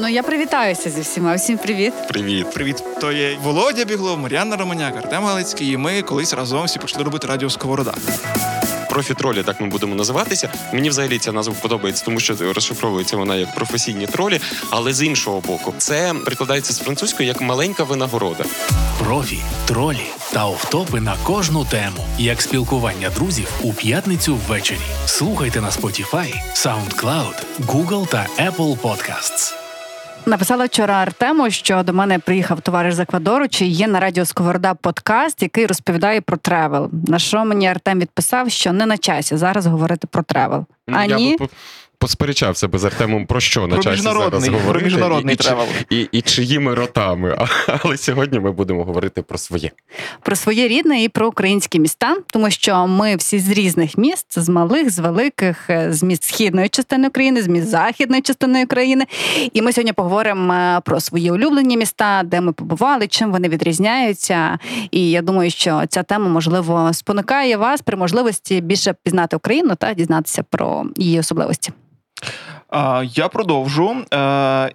Ну, я привітаюся зі всіма. Всім привіт. Привіт. Привіт. То є Володя Бєглов, Мар'яна Романяк, Артем Галицький. І ми колись разом всі почали робити радіо «Сковорода». Профітролі, так ми будемо називатися. Мені взагалі ця назва подобається, тому що розшифровується вона як професійні тролі, але з іншого боку. Це прикладається з французької як маленька винагорода. Профі, тролі та офтопи на кожну тему, як спілкування друзів у п'ятницю ввечері. Слухайте на Spotify, SoundCloud, Google та Apple Podcasts. Написала вчора Артему, що до мене приїхав товариш з Еквадору, чи є на радіо «Сковорода» подкаст, який розповідає про тревел. На що мені Артем відписав, що не на часі зараз говорити про тревел. Ані... Посперечався би з Артемом, про що на часі зараз говорити. Міжнародний тревел. І чиїми ротами. Але сьогодні ми будемо говорити про своє. Про своє рідне і про українські міста. Тому що ми всі з різних міст, з малих, з великих, з міст східної частини України, з міст західної частини України. І ми сьогодні поговоримо про свої улюблені міста, де ми побували, чим вони відрізняються. І я думаю, що ця тема, можливо, спонукає вас при можливості більше пізнати Україну та дізнатися про її особливості. Я продовжу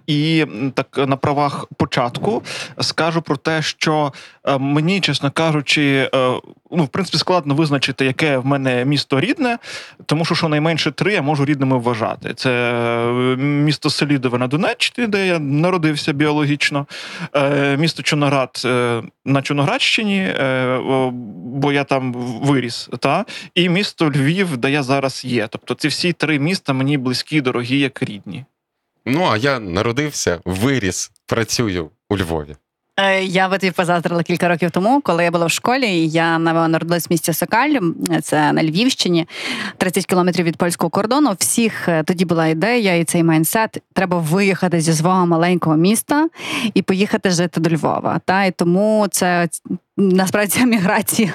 і так на правах початку скажу про те, що мені, чесно кажучи, в принципі, складно визначити, яке в мене місто рідне, тому що щонайменше три я можу рідними вважати. Це місто Селідове на Донеччині, де я народився біологічно, місто Чонарад на Чоноградщині, бо я там виріс, і місто Львів, де я зараз є. Тобто ці всі три міста мені близькі, дорогі, як рідні. Ну, а я народився, виріс, працюю у Львові. Я би тобі позаздрила кілька років тому, коли я була в школі, я народилась в місті Сокаль, це на Львівщині, 30 кілометрів від польського кордону. Всіх тоді була ідея і цей майндсет, треба виїхати зі свого маленького міста і поїхати жити до Львова. І тому це... Насправді, ця міграція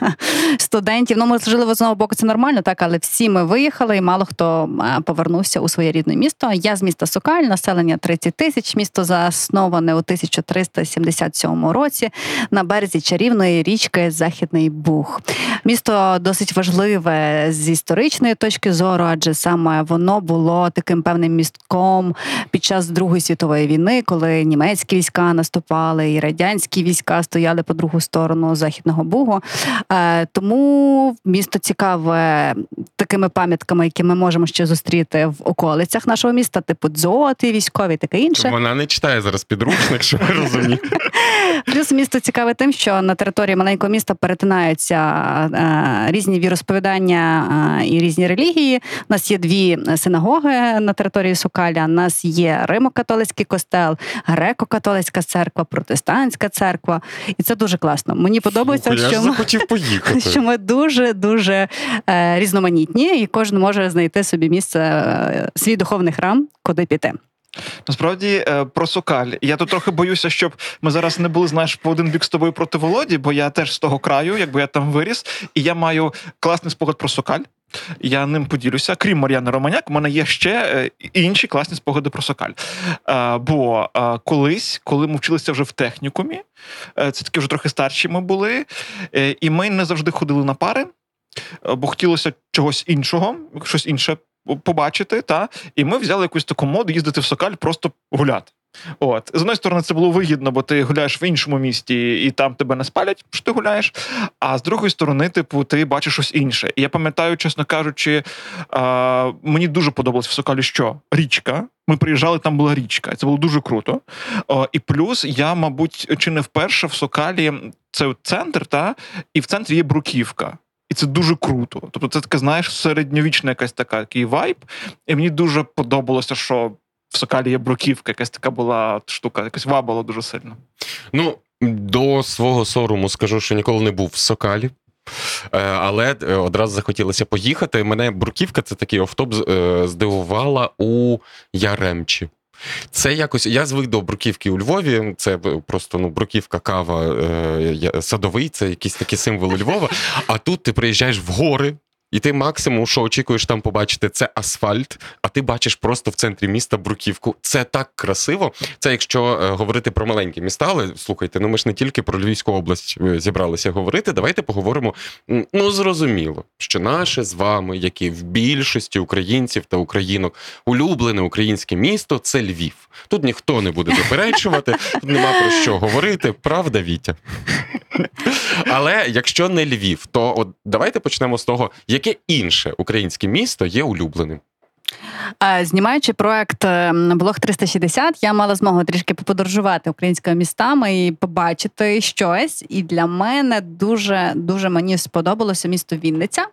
студентів. Ну, ми жили з одного боку, це нормально, так, але всі ми виїхали, і мало хто повернувся у своє рідне місто. Я з міста Сокаль, населення 30 тисяч. Місто засноване у 1377 році на березі чарівної річки Західний Буг. Місто досить важливе з історичної точки зору, адже саме воно було таким певним містком під час Другої світової війни, коли німецькі війська наступали, і радянські війська стояли по другу сторону Західного Бугу. Тому місто цікаве такими пам'ятками, які ми можемо ще зустріти в околицях нашого міста, типу дзоти, військові, таке інше. Вона не читає зараз підручник, що ви розумієте. Плюс місто цікаве тим, що на території маленького міста перетинаються різні віросповідання і різні релігії. У нас є дві синагоги на території Сокаля, у нас є римо-католицький костел, греко-католицька церква, протестантська церква. І це дуже класно. Мені подобається, що ми дуже-дуже різноманітні, і кожен може знайти собі місце, свій духовний храм, куди піти. Насправді, про Сокаль. Я тут трохи боюся, щоб ми зараз не були, знаєш, по один бік з тобою проти Володі, бо я теж з того краю, якби я там виріс, і я маю класний спогад про Сокаль. Я ним поділюся. Крім Мар'яни Романяк, в мене є ще інші класні спогади про Сокаль. Бо колись, коли ми вчилися вже в технікумі, це таки вже трохи старші ми були, і ми не завжди ходили на пари, бо хотілося чогось іншого, щось інше побачити, і ми взяли якусь таку моду їздити в Сокаль просто гуляти. От. З одної сторони, це було вигідно, бо ти гуляєш в іншому місті, і там тебе не спалять, що ти гуляєш, а з другої сторони, ти бачиш щось інше. І я пам'ятаю, чесно кажучи, мені дуже подобалось в Сокалі, що річка, ми приїжджали, там була річка, і це було дуже круто. І плюс я, мабуть, чи не вперше в Сокалі, це центр, і в центрі є бруківка. І це дуже круто. Тобто це така, знаєш, середньовічна якась такий вайб, і мені дуже подобалося, що в Сокалі є бруківка, якась така була штука, якась вабила дуже сильно. Ну, до свого сорому скажу, що ніколи не був в Сокалі, але одразу захотілося поїхати. Мене бруківка, це такий офтоп, здивувала у Яремчі. Це якось, я звик до бруківки у Львові, це просто, бруківка, кава, садовий, це якісь такі символи Львова, а тут ти приїжджаєш в гори, І ти максимум, що очікуєш там побачити, це асфальт, а ти бачиш просто в центрі міста бруківку. Це так красиво. Це якщо говорити про маленькі міста, але, слухайте, ну ми ж не тільки про Львівську область зібралися говорити, давайте поговоримо. Ну, зрозуміло, що наше з вами, як і в більшості українців та українок, улюблене українське місто – це Львів. Тут ніхто не буде заперечувати, тут нема про що говорити. Правда, Вітя? Але якщо не Львів, то от давайте почнемо з того, яке інше українське місто є улюбленим. Знімаючи проект «Блог 360», я мала змогу трішки поподорожувати українськими містами і побачити щось. І для мене дуже мені сподобалося місто Вінниця.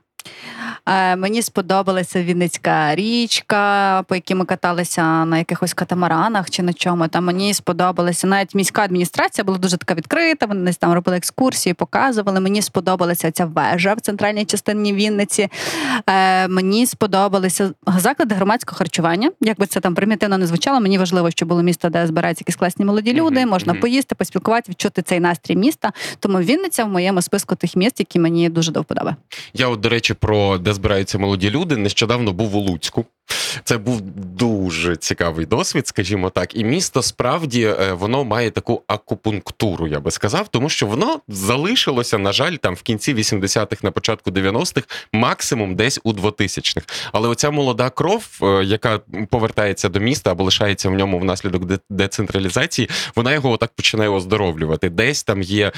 Мені сподобалася Вінницька річка, по якій ми каталися на якихось катамаранах чи на чому. Там мені сподобалася навіть міська адміністрація, була дуже така відкрита, вони там робили екскурсії, показували. Мені сподобалася ця вежа в центральній частині Вінниці. Мені сподобалися заклади громадського харчування. Як би це там примітивно не звучало, мені важливо, що було місто, де збираються якісь класні молоді люди, можна поїсти, поспілкувати, відчути цей настрій міста. Тому Вінниця в моєму списку тих міст, які мені дуже до вподоби. Я от, до речі, про де збираються молоді люди, нещодавно був у Луцьку. Це був дуже цікавий досвід, скажімо так. І місто, справді, воно має таку акупунктуру, я би сказав, тому що воно залишилося, на жаль, там в кінці 80-х, на початку 90-х, максимум десь у 2000-х. Але оця молода кров, яка повертається до міста або лишається в ньому внаслідок децентралізації, вона його отак починає оздоровлювати. Десь там є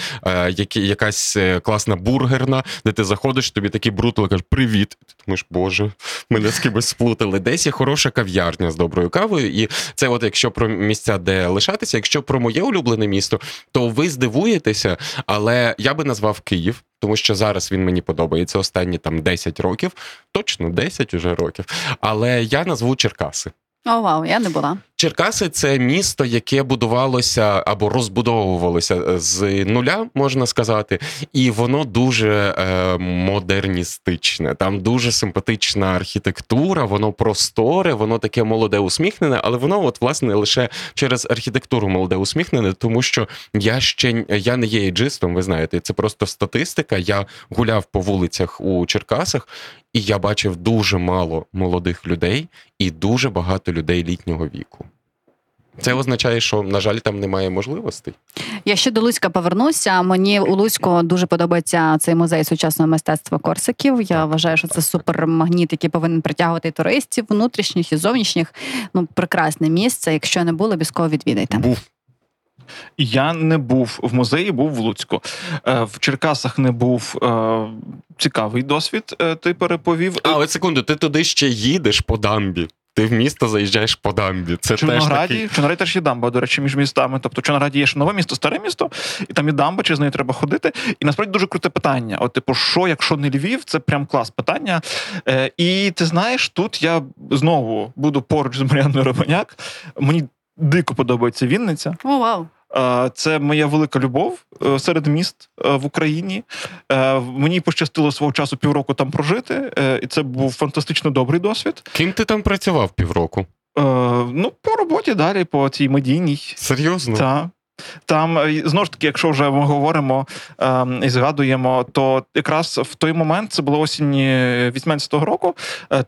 якась класна бургерна, де ти заходиш, тобі такий брутли, кажуть, привіт. Ми ж, боже, мене з кимось сплутали. Десь є хороша кав'ярня з доброю кавою, і це от якщо про місця, де лишатися, якщо про моє улюблене місто, то ви здивуєтеся, але я би назвав Київ, тому що зараз він мені подобається останні там 10 років, точно 10 уже років, але я назву Черкаси. О, вау, я не була. Черкаси – це місто, яке будувалося або розбудовувалося з нуля, можна сказати, і воно дуже модерністичне. Там дуже симпатична архітектура, воно просторе, воно таке молоде, усміхнене, але воно, от, власне, лише через архітектуру молоде, усміхнене, тому що я не є ейджистом, ви знаєте, це просто статистика. Я гуляв по вулицях у Черкасах, і я бачив дуже мало молодих людей і дуже багато людей літнього віку. Це означає, що, на жаль, там немає можливостей. Я ще до Луцька повернуся. Мені у Луцьку дуже подобається цей музей сучасного мистецтва Корсаків. Я вважаю, що це супермагніт, який повинен притягувати туристів, внутрішніх і зовнішніх. Ну, прекрасне місце. Якщо не було, обов'язково відвідайте. Був. Я не був в музеї, був в Луцьку. В Черкасах не був. Цікавий досвід ти переповів. Але секунду, ти туди ще їдеш по дамбі. Ти в місто заїжджаєш по дамбі. Це в Чонограді теж є дамба, до речі, між містами. Тобто в Чонограді є ще нове місто, старе місто, і там є дамба, через неї треба ходити. І насправді дуже круте питання. От, типу, що, якщо не Львів? Це прям клас питання. І ти знаєш, тут я знову буду поруч з Мар'яною Романяк. Мені дико подобається Вінниця. О, вау. Це моя велика любов серед міст в Україні. Мені пощастило свого часу півроку там прожити, і це був фантастично добрий досвід. Ким ти там працював півроку? Ну, по роботі далі, по цій медійній. Серйозно? Так. Там, знову ж таки, якщо вже ми говоримо і згадуємо, то якраз в той момент, це було осінь 18-го року,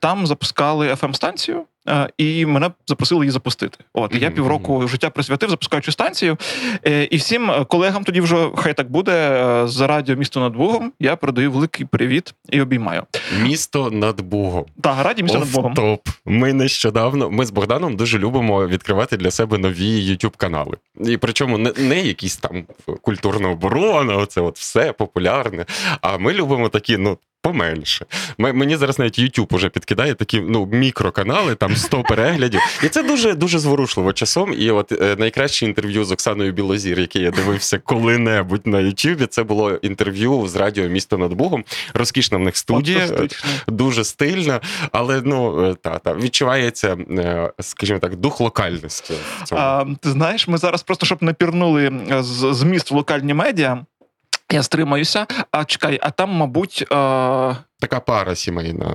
там запускали FM-станцію, і мене запросили її запустити. От, я півроку життя присвятив, запускаючи станцію, і всім колегам тоді вже, хай так буде, з радіо «Місто над Бугом» я передаю великий привіт і обіймаю. «Місто над Бугом». Так, радіо «Місто над Бугом». Оф-топ. Ми з Богданом дуже любимо відкривати для себе нові YouTube-канали. І причому не якісь там культурна оборона, оце от все популярне, а ми любимо такі, ну, поменше. Мені зараз навіть YouTube уже підкидає такі, ну, мікроканали, там 100 переглядів. І це дуже зворушливо часом. І от найкраще інтерв'ю з Оксаною Білозір, яке я дивився коли-небудь на YouTube, це було інтерв'ю з радіо «Місто над Бугом». Розкішна в них студія, дуже стильна, але, ну, відчувається, скажімо так, дух локальності. Ти знаєш, ми зараз просто, щоб не пірнули з міст в локальні медіа, я стримаюся. А чекай, а там, мабуть... Така пара сімейна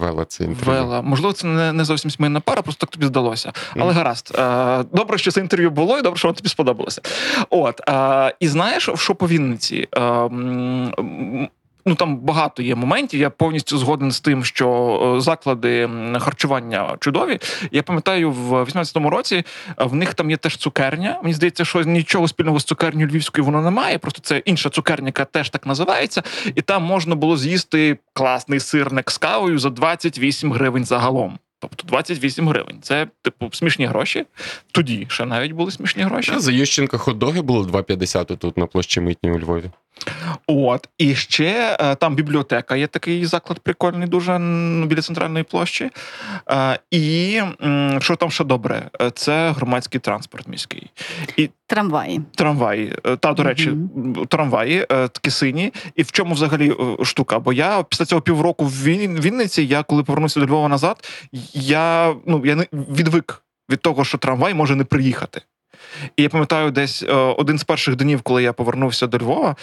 вела це інтерв'ю. Можливо, це не зовсім сімейна пара, просто так тобі здалося. Але гаразд. Добре, що це інтерв'ю було, і добре, що воно тобі сподобалося. От. І знаєш, що по Вінниці? Ну, там багато є моментів, я повністю згоден з тим, що заклади харчування чудові. Я пам'ятаю, в 18-му році в них там є теж цукерня. Мені здається, що нічого спільного з цукернею львівською воно немає, просто це інша цукерня, яка теж так називається. І там можна було з'їсти класний сирник з кавою за 28 гривень загалом. Тобто 28 гривень. Це, типу, смішні гроші. Тоді ще навіть були смішні гроші. За Ющенка хот-доги було 2,50 тут на площі Митній у Львові. От. І ще там бібліотека. Є такий заклад прикольний дуже біля центральної площі. І що там ще добре? Це громадський транспорт міський. І Трамваї. Та, до речі, трамваї такі сині. І в чому взагалі штука? Бо я після цього півроку в Вінниці, я коли повернувся до Львова назад, я відвик від того, що трамвай може не приїхати. І я пам'ятаю десь один з перших днів, коли я повернувся до Львова,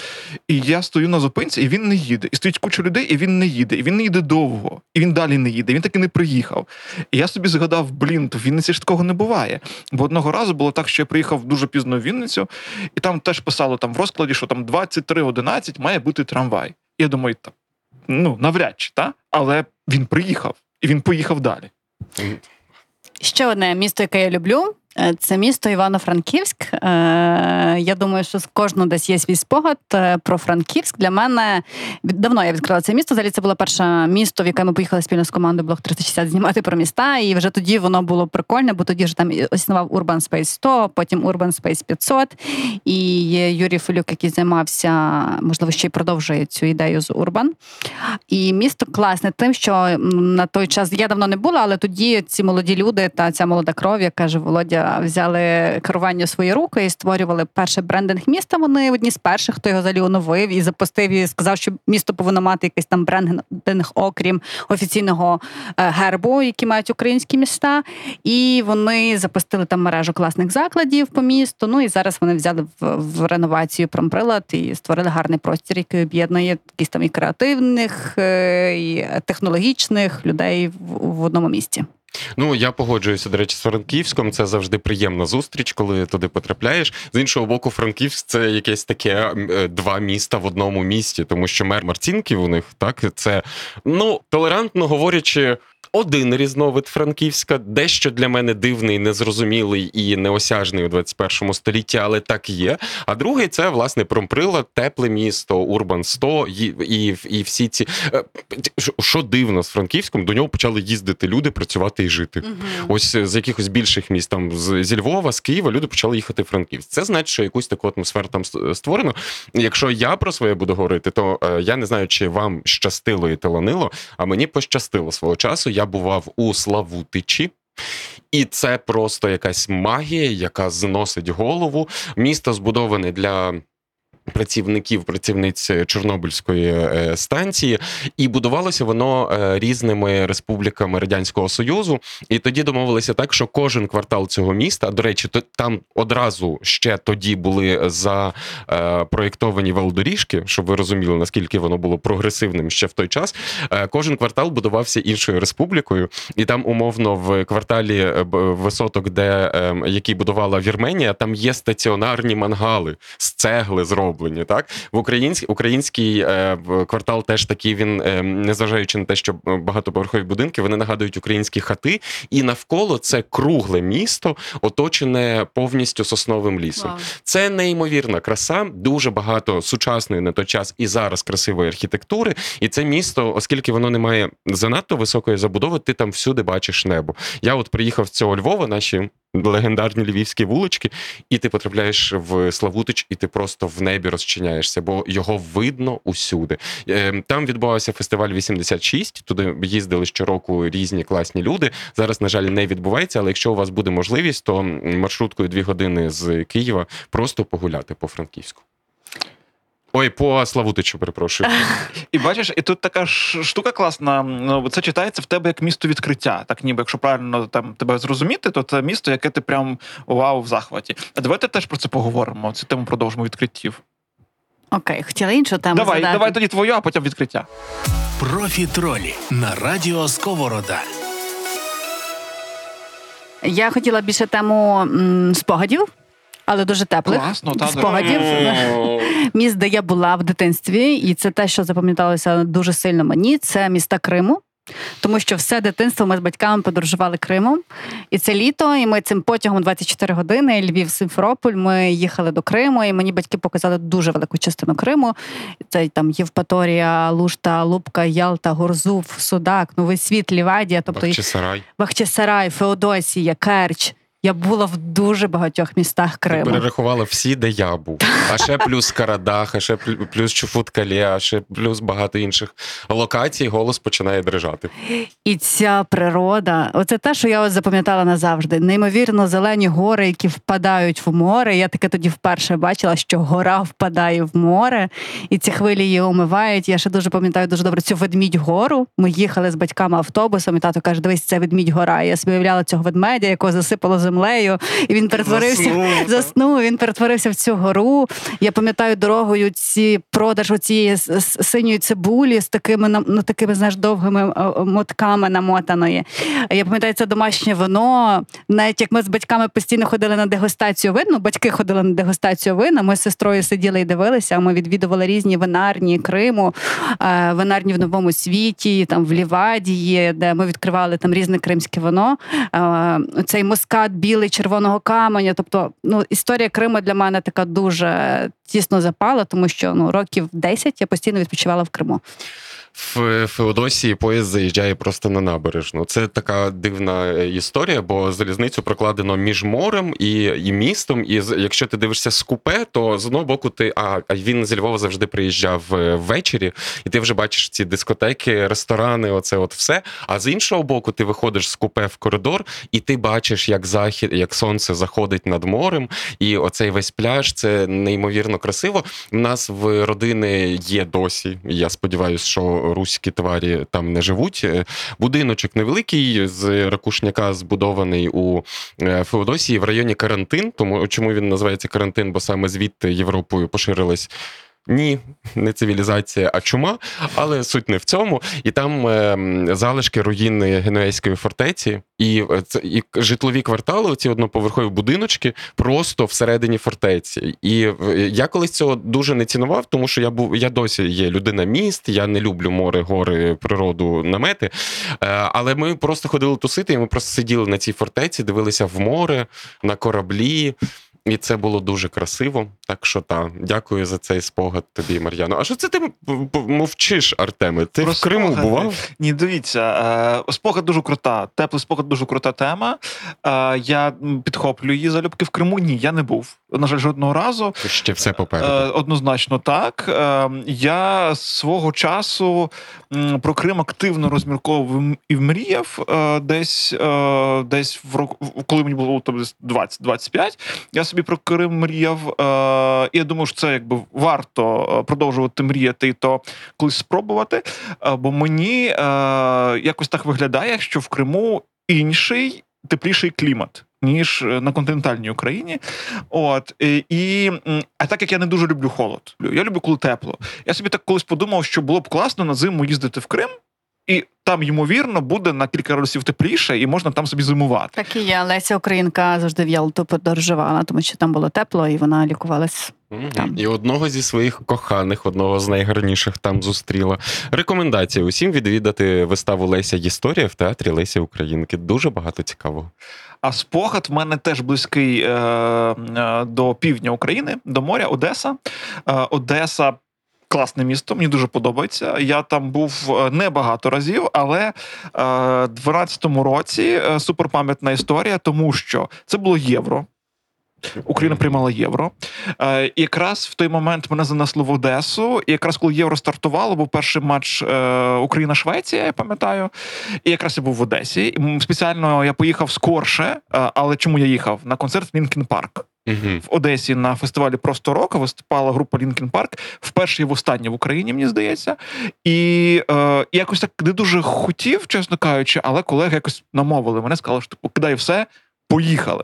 і я стою на зупинці, і він не їде. І стоїть куча людей, і він не їде. І він не їде довго. І він далі не їде. Він таки не приїхав. І я собі згадав, то в Вінниці ж такого не буває. Бо одного разу було так, що я приїхав дуже пізно в Вінницю, і там теж писало там в розкладі, що там 23:11 має бути трамвай. І я думаю, навряд чи, та? Але він приїхав. І він поїхав далі. Ще одне місто, яке я люблю. Це місто Івано-Франківськ. Я думаю, що кожного десь є свій спогад про Франківськ. Для мене давно я відкрила це місто. Взагалі це було перше місто, в яке ми поїхали спільно з командою «Блок 360» знімати про міста. І вже тоді воно було прикольне, бо тоді ж там існував Urban Space 100, потім Urban Space 500. І Юрій Филюк, який займався, можливо, ще й продовжує цю ідею з Urban. І місто класне тим, що на той час, я давно не була, але тоді ці молоді люди та ця молода кров, як каже Володя, взяли керування в свої руки і створювали перший брендинг міста. Вони одні з перших, хто його взагалі оновив і запустив, і сказав, що місто повинно мати якийсь там брендинг, окрім офіційного гербу, які мають українські міста. І вони запустили там мережу класних закладів по місту. Ну і зараз вони взяли в реновацію Промприлад і створили гарний простір, який об'єднує якісь там і креативних, і технологічних людей в одному місці. Ну, я погоджуюся, до речі, з Франківськом. Це завжди приємна зустріч, коли туди потрапляєш. З іншого боку, Франківськ – це якесь таке два міста в одному місті, тому що мер Марцінків у них, так, це, толерантно говорячи, один різновид Франківська, дещо для мене дивний, незрозумілий і неосяжний у 21 столітті, але так є. А другий – це, власне, Промприлад, тепле місто, Урбан 100 і всі ці... Що дивно з Франківськом, до нього почали їздити люди, працювати і жити. Угу. Ось з якихось більших міст, там, зі Львова, з Києва люди почали їхати в Франківськ. Це значить, що якусь таку атмосферу там створено. Якщо я про своє буду говорити, то я не знаю, чи вам щастило і таланило, а мені пощастило свого часу. Я бував у Славутичі, і це просто якась магія, яка зносить голову. Місто збудоване для працівників, працівниць Чорнобильської станції, і будувалося воно різними республіками Радянського Союзу, і тоді домовилися так, що кожен квартал цього міста, до речі, там одразу ще тоді були запроєктовані велодоріжки, щоб ви розуміли, наскільки воно було прогресивним ще в той час, кожен квартал будувався іншою республікою, і там умовно в кварталі висоток, який будувала Вірменія, там є стаціонарні мангали з цегли зроблені. Так? В український квартал теж такий, він, незважаючи на те, що багатоповерхові будинки, вони нагадують українські хати, і навколо це кругле місто, оточене повністю сосновим лісом. Wow. Це неймовірна краса, дуже багато сучасної на той час і зараз красивої архітектури, і це місто, оскільки воно не має занадто високої забудови, ти там всюди бачиш небо. Я от приїхав з цього Львова, наші легендарні львівські вулички, і ти потрапляєш в Славутич, і ти просто в небі розчиняєшся, бо його видно усюди. Там відбувався фестиваль 86, туди їздили щороку різні класні люди. Зараз, на жаль, не відбувається, але якщо у вас буде можливість, то маршруткою 2 години з Києва просто погуляти по Франківську. Ой, по Славутичу, перепрошую. І бачиш, і тут така штука класна, це читається в тебе як місто відкриття. Так ніби, якщо правильно там тебе зрозуміти, то це місто, яке ти прям вау в захваті. А давайте теж про це поговоримо, цю тему продовжимо відкриттів. Окей, хотіла іншу тему задати. Давай тоді твою, а потім відкриття. Профітролі на радіо Сковорода. Я хотіла більше тему спогадів. але дуже теплих спогадів. Міст, де я була в дитинстві, і це те, що запам'яталося дуже сильно мені, це міста Криму. Тому що все дитинство ми з батьками подорожували Кримом. І це літо, і ми цим потягом 24 години, Львів-Симферополь, ми їхали до Криму, і мені батьки показали дуже велику частину Криму. Це там Євпаторія, Лушта, Лубка, Ялта, Гурзуф, Судак, Новий Світ, Лівадія. Тобто Бахчисарай, Феодосія, Керч. Я була в дуже багатьох містах Криму. Ти перерахувала всі, де я був. А ще плюс Карадах, а ще плюс Чуфут-Кале, а ще плюс багато інших локацій, голос починає дрижати. І ця природа, оце те, що я ось запам'ятала назавжди. Неймовірно зелені гори, які впадають в море. Я таке тоді вперше бачила, що гора впадає в море, і ці хвилі її омивають. Я ще дуже пам'ятаю дуже добре цю Ведмідь-гору. Ми їхали з батьками автобусом, і тато каже, дивись, це Ведмідь-гора. Я собі уявляла цього ведмедя, якого засипало землею, і він перетворився, заснув, він перетворився в цю гору. Я пам'ятаю дорогою ці продаж оцієї синьої цибулі з такими, ну, такими, знаєш, довгими мотками намотаної. Я пам'ятаю це домашнє вино. Навіть як ми з батьками постійно ходили на дегустацію вин, ну, батьки ходили на дегустацію вина, ми з сестрою сиділи і дивилися, ми відвідували різні винарні Криму, винарні в Новому Світі, там в Лівадії, де ми відкривали там різне кримське вино. Цей мускат білий, червоного каменя. Тобто, ну, історія Криму для мене така дуже тісно запала, тому що, ну, років 10 я постійно відпочивала в Криму. В Феодосії поїзд заїжджає просто на набережну. Це така дивна історія, бо залізницю прокладено між морем і містом, і якщо ти дивишся з купе, то з одного боку ти, він зі Львова завжди приїжджав ввечері, і ти вже бачиш ці дискотеки, ресторани, оце от все, а з іншого боку ти виходиш з купе в коридор, і ти бачиш, як захід, як сонце заходить над морем, і оцей весь пляж, це неймовірно красиво. У нас в родини є досі, я сподіваюся, що руські тварі там не живуть. Будиночок невеликий, з ракушняка збудований у Феодосії в районі Карантин. Тому чому він називається Карантин? Бо саме звідти Європою поширилась не цивілізація, а чума. Але суть не в цьому. І там залишки руїни Генуейської фортеці. І житлові квартали, ці одноповерхові будиночки, просто всередині фортеці. І я колись цього дуже не цінував, тому що я досі є людина міст, я не люблю море, гори, природу, намети. Але ми просто ходили тусити, і ми просто сиділи на цій фортеці, дивилися в море, на кораблі. І це було дуже красиво. Так що, дякую за цей спогад тобі, Мар'яно. А що це ти мовчиш, Артеме? Ти в Криму бував? Ні, дивіться. Спогад дуже крута. Теплий спогад дуже крута тема. Я підхоплю її залюбки. В Криму ні, я не був. На жаль, жодного разу. Ще все попереду. Однозначно так. Я свого часу про Крим активно розмірковував і мріяв. Десь коли мені було 20-25, я собі про Крим мріяв, і я думаю, що це якби варто продовжувати мріяти і то колись спробувати, бо мені якось так виглядає, що в Криму інший, тепліший клімат, ніж на континентальній Україні. А так як я не дуже люблю холод, я люблю, коли тепло. Я собі так колись подумав, що було б класно на зиму їздити в Крим, і там, ймовірно, буде на кілька градусів тепліше, і можна там собі зимувати. Так і я. Леся Українка завжди в Ялту подорожувала, тому що там було тепло, і вона лікувалась там. І одного зі своїх коханих, одного з найгарніших там зустріла. Рекомендація усім відвідати виставу «Леся. Історія» в театрі Лесі Українки. Дуже багато цікавого. А спогад в мене теж близький до півдня України, до моря, Одеса. Одеса – класне місто, мені дуже подобається. Я там був небагато разів, але в 12-му році суперпам'ятна історія, тому що це було Євро. Україна приймала Євро. І якраз в той момент мене занесло в Одесу. І якраз коли Євро стартувало, був перший матч Україна-Швеція, я пам'ятаю. І якраз я був в Одесі. І спеціально я поїхав скорше, але чому я їхав? На концерт в Linkin Park. В Одесі на фестивалі «Просто рок» виступала група Linkin Park, вперше і востаннє в Україні, мені здається. І якось так не дуже хотів, чесно кажучи, але колеги якось намовили мене, сказали, що кидай все, поїхали.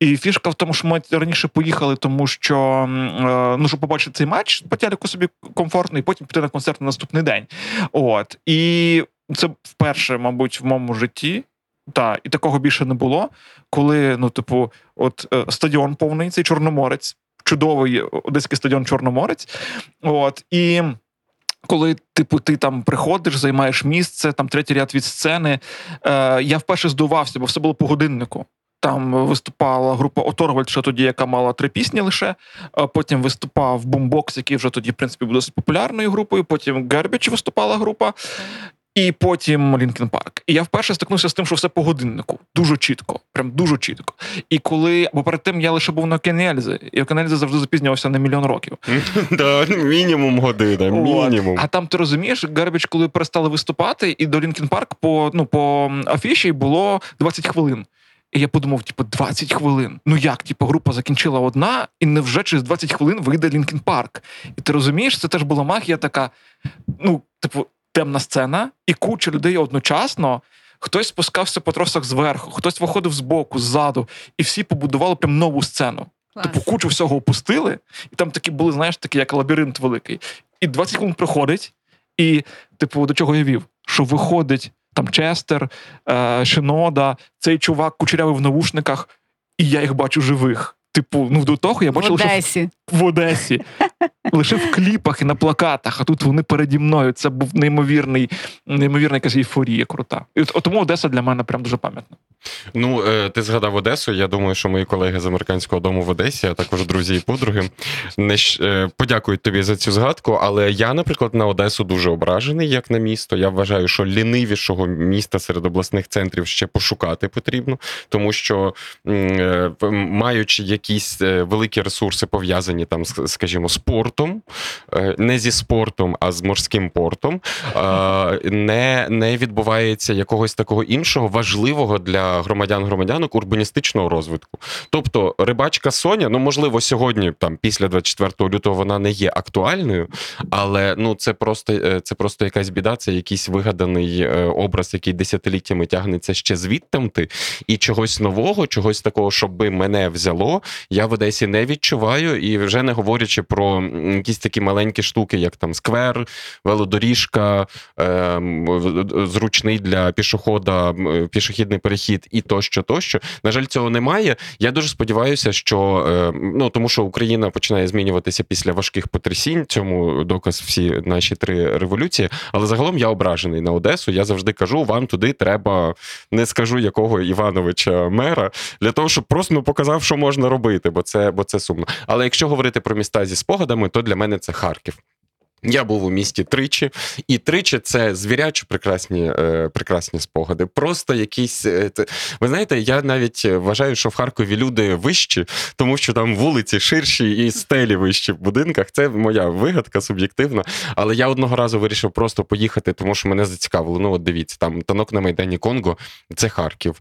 І фішка в тому, що ми раніше поїхали, тому що, щоб побачити цей матч, по телеку собі комфортно, і потім піти на концерт на наступний день. І це вперше, мабуть, в моєму житті, Так, і такого більше не було, коли, стадіон повний, цей Чорноморець, чудовий одеський стадіон Чорноморець, і коли, ти там приходиш, займаєш місце, там третій ряд від сцени, я вперше здивувався, бо все було по годиннику. Там виступала група Оторвальд, ще тоді, яка мала 3 пісні лише. Потім виступав Бумбокс, який вже тоді, в принципі, був досить популярною групою. Потім Гербіч виступала група. І потім Linkin Park. І я вперше стикнувся з тим, що все по годиннику. Дуже чітко. Прям дуже чітко. І коли... Бо перед тим я лише був на Кеннельзі. І Кеннельзі завжди запізнювався на 1 мільйон років. Мінімум година. Мінімум. А там, ти розумієш, Гарбіч, коли перестали виступати, і до Linkin Park по афіші було 20 хвилин. І я подумав, 20 хвилин. Ну як, група закінчила одна, і невже через 20 хвилин вийде Linkin Park? І ти розумієш, це теж була магія така, темна сцена, і куча людей одночасно. Хтось спускався по тросах зверху, хтось виходив збоку, ззаду, і всі побудували прям нову сцену. Клас. Кучу всього опустили, і там такі були, знаєш, такі як лабіринт великий. І 20 хвилин проходить, і, до чого я вів? Що виходить там Честер, Шинода, цей чувак кучерявий в навушниках, і я їх бачу живих. До того я бачив в Одесі. Лише в кліпах і на плакатах, а тут вони переді мною. Це був неймовірна якась ейфорія крута. І тому Одеса для мене прям дуже пам'ятна. Ти згадав Одесу. Я думаю, що мої колеги з американського дому в Одесі, а також друзі і подруги, подякують тобі за цю згадку. Але я, наприклад, на Одесу дуже ображений, як на місто. Я вважаю, що лінивішого міста серед обласних центрів ще пошукати потрібно, тому що маючи якісь великі ресурси, пов'язані там, скажімо, спортом, не зі спортом, а з морським портом, не відбувається якогось такого іншого важливого для громадянок урбаністичного розвитку. Тобто рибачка Соня, можливо, сьогодні, після 24 лютого вона не є актуальною, але це просто якась біда, це якийсь вигаданий образ, який десятиліттями тягнеться ще звідтамти, і чогось нового, чогось такого, щоб мене взяло, я в Одесі не відчуваю, і вже не говорячи про якісь такі маленькі штуки, як там сквер, велодоріжка, зручний для пішохода, пішохідний перехід і тощо. На жаль, цього немає. Я дуже сподіваюся, що тому що Україна починає змінюватися після важких потрясінь, цьому доказ всі наші 3 революції, але загалом я ображений на Одесу. Я завжди кажу, вам туди треба, не скажу якого Івановича мера, для того, щоб просто показав, що можна робити, бо це сумно. Але якщо говорити про міста зі спогадами, то для мене це Харків. Я був у місті тричі, і тричі – це звірячі прекрасні спогади. Просто якісь... Ви знаєте, я навіть вважаю, що в Харкові люди вищі, тому що там вулиці ширші і стелі вищі в будинках. Це моя вигадка суб'єктивна. Але я одного разу вирішив просто поїхати, тому що мене зацікавило. Дивіться, там танок на Майдані Конго – це Харків.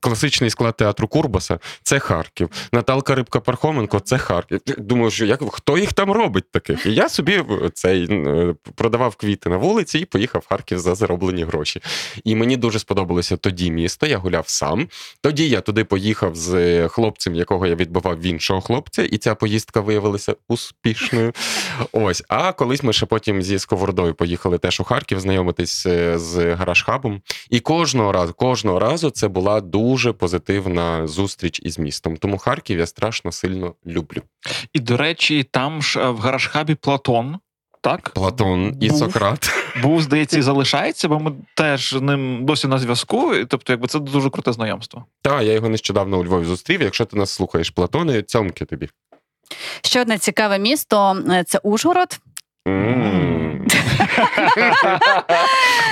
Класичний склад театру Курбаса – це Харків. Наталка Рибка-Пархоменко – це Харків. Думаю, що хто їх там робить таких? І я собі продавав квіти на вулиці і поїхав в Харків за зароблені гроші. І мені дуже сподобалося тоді місто, я гуляв сам. Тоді я туди поїхав з хлопцем, якого я відбивав в іншого хлопця, і ця поїздка виявилася успішною. Ось. А колись ми ще потім зі Сковородою поїхали теж у Харків знайомитись з Гарашхабом. І кожного разу це була дуже позитивна зустріч із містом. Тому Харків я страшно сильно люблю. І, до речі, там ж в Гарашхабі Платон, так? Платон і Сократ. Був, здається, і залишається, бо ми теж ним досі на зв'язку. Тобто, це дуже круте знайомство. Так, я його нещодавно у Львові зустрів. Якщо ти нас слухаєш, Платоне, цьомки тобі. Ще одне цікаве місто – це Ужгород.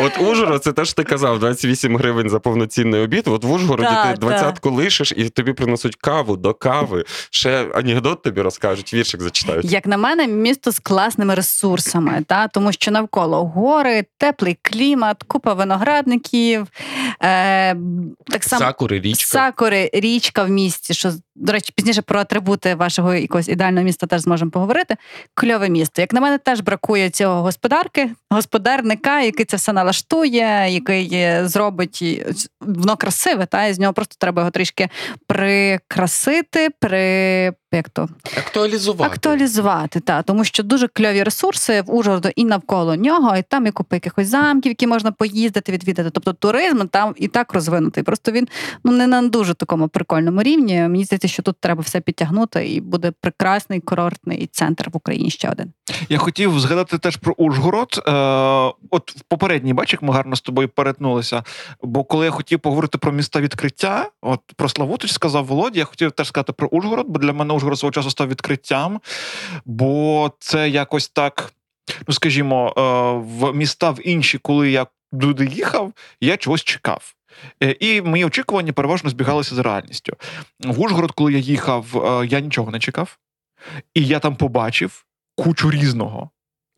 От Ужгород, це те, що ти казав, 28 гривень за повноцінний обід. От в Ужгороді ти 20-ку лишиш, і тобі принесуть каву до кави. Ще анекдот тобі розкажуть, віршик зачитають. Як на мене, місто з класними ресурсами, тому що навколо гори, теплий клімат, купа виноградників, сакури, річка в місті, що... До речі, пізніше про атрибути вашого якогось ідеального міста теж зможемо поговорити. Кльове місто. Як на мене, теж бракує цього господарки, господарника, який це все налаштує, який зробить, воно красиве, та, і з нього просто треба його трішки прикрасити, актуалізувати. Актуалізувати, так. Тому що дуже кльові ресурси в Ужгороді і навколо нього, і там і купи якихось замків, які можна поїздити, відвідати. Тобто туризм там і так розвинутий. Просто він не на дуже такому прикольному рівні. Мені здається, що тут треба все підтягнути, і буде прекрасний курортний центр в Україні ще один. Я хотів згадати теж про Ужгород. От в попередній, бачик, ми гарно з тобою перетнулися. Бо коли я хотів поговорити про міста відкриття, от про Славутич сказав Володя, я хотів теж сказати про Ужгород, бо для мене Ужгород свого часу став відкриттям, бо це якось так, скажімо, в міста в інші, коли я туди їхав, я чогось чекав. І мої очікування переважно збігалися з реальністю. В Ужгород, коли я їхав, я нічого не чекав. І я там побачив кучу різного.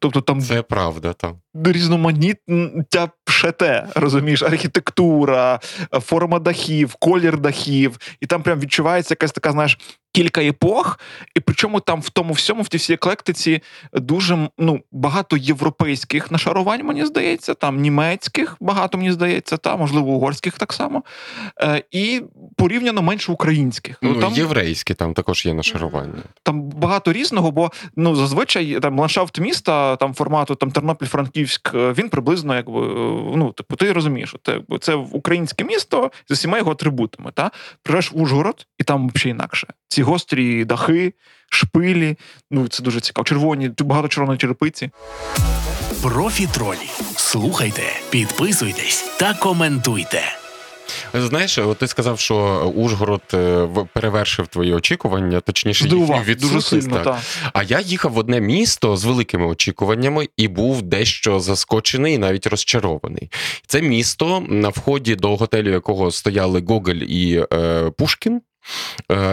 Тобто там це правда, там різноманіття пшете, розумієш, архітектура, форма дахів, колір дахів, і там прям відчувається якась така, знаєш, кілька епох, і причому там в тому всьому, в тій всій еклектиці дуже, багато європейських нашарувань, мені здається, там німецьких багато, мені здається, та, можливо, угорських так само, і порівняно менше українських. Там єврейські там також є нашарування. Там багато різного, бо, зазвичай там ландшафт міста, там формату там Тернопіль-Франківськ, він приблизно, ти розумієш, це українське місто з усіма його атрибутами, та? Приїжджаєш в Ужгород, і там взагалі інакше. Ці гострі дахи, шпилі, це дуже цікаво. Червоні, багато червоної черепиці. Профітролі. Слухайте, підписуйтесь та коментуйте. Знаєш, ти сказав, що Ужгород перевершив твої очікування, точніше, їхню відсутність. А я їхав в одне місто з великими очікуваннями і був дещо заскочений, навіть розчарований. Це місто, на вході до готелю якого стояли Гоголь і Пушкін.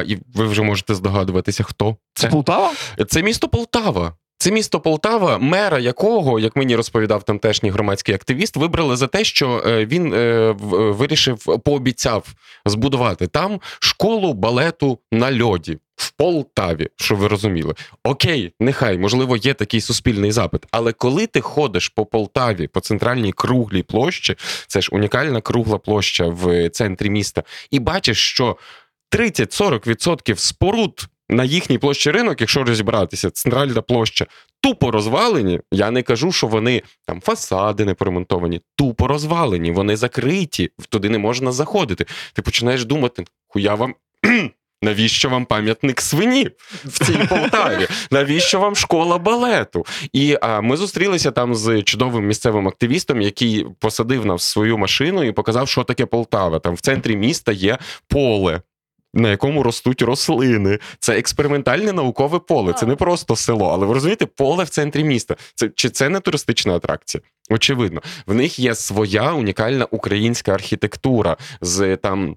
І ви вже можете здогадуватися, хто це. Це Полтава? Це місто Полтава. Це місто Полтава, мера якого, як мені розповідав тамтешній громадський активіст, вибрали за те, що він пообіцяв збудувати там школу балету на льоді. В Полтаві, що ви розуміли. Окей, нехай, можливо, є такий суспільний запит, але коли ти ходиш по Полтаві, по центральній круглій площі, це ж унікальна кругла площа в центрі міста, і бачиш, що 30-40% споруд на їхній площі ринок, якщо розібратися, центральна площа, тупо розвалені. Я не кажу, що вони там фасади не поремонтовані, тупо розвалені, вони закриті, туди не можна заходити. Ти починаєш думати, навіщо вам пам'ятник свині в цій Полтаві? Навіщо вам школа балету? І ми зустрілися там з чудовим місцевим активістом, який посадив нас в свою машину і показав, що таке Полтава. Там в центрі міста є поле, на якому ростуть рослини. Це експериментальне наукове поле. Це не просто село, але ви розумієте, поле в центрі міста. Чи це не туристична атракція? Очевидно. В них є своя унікальна українська архітектура з там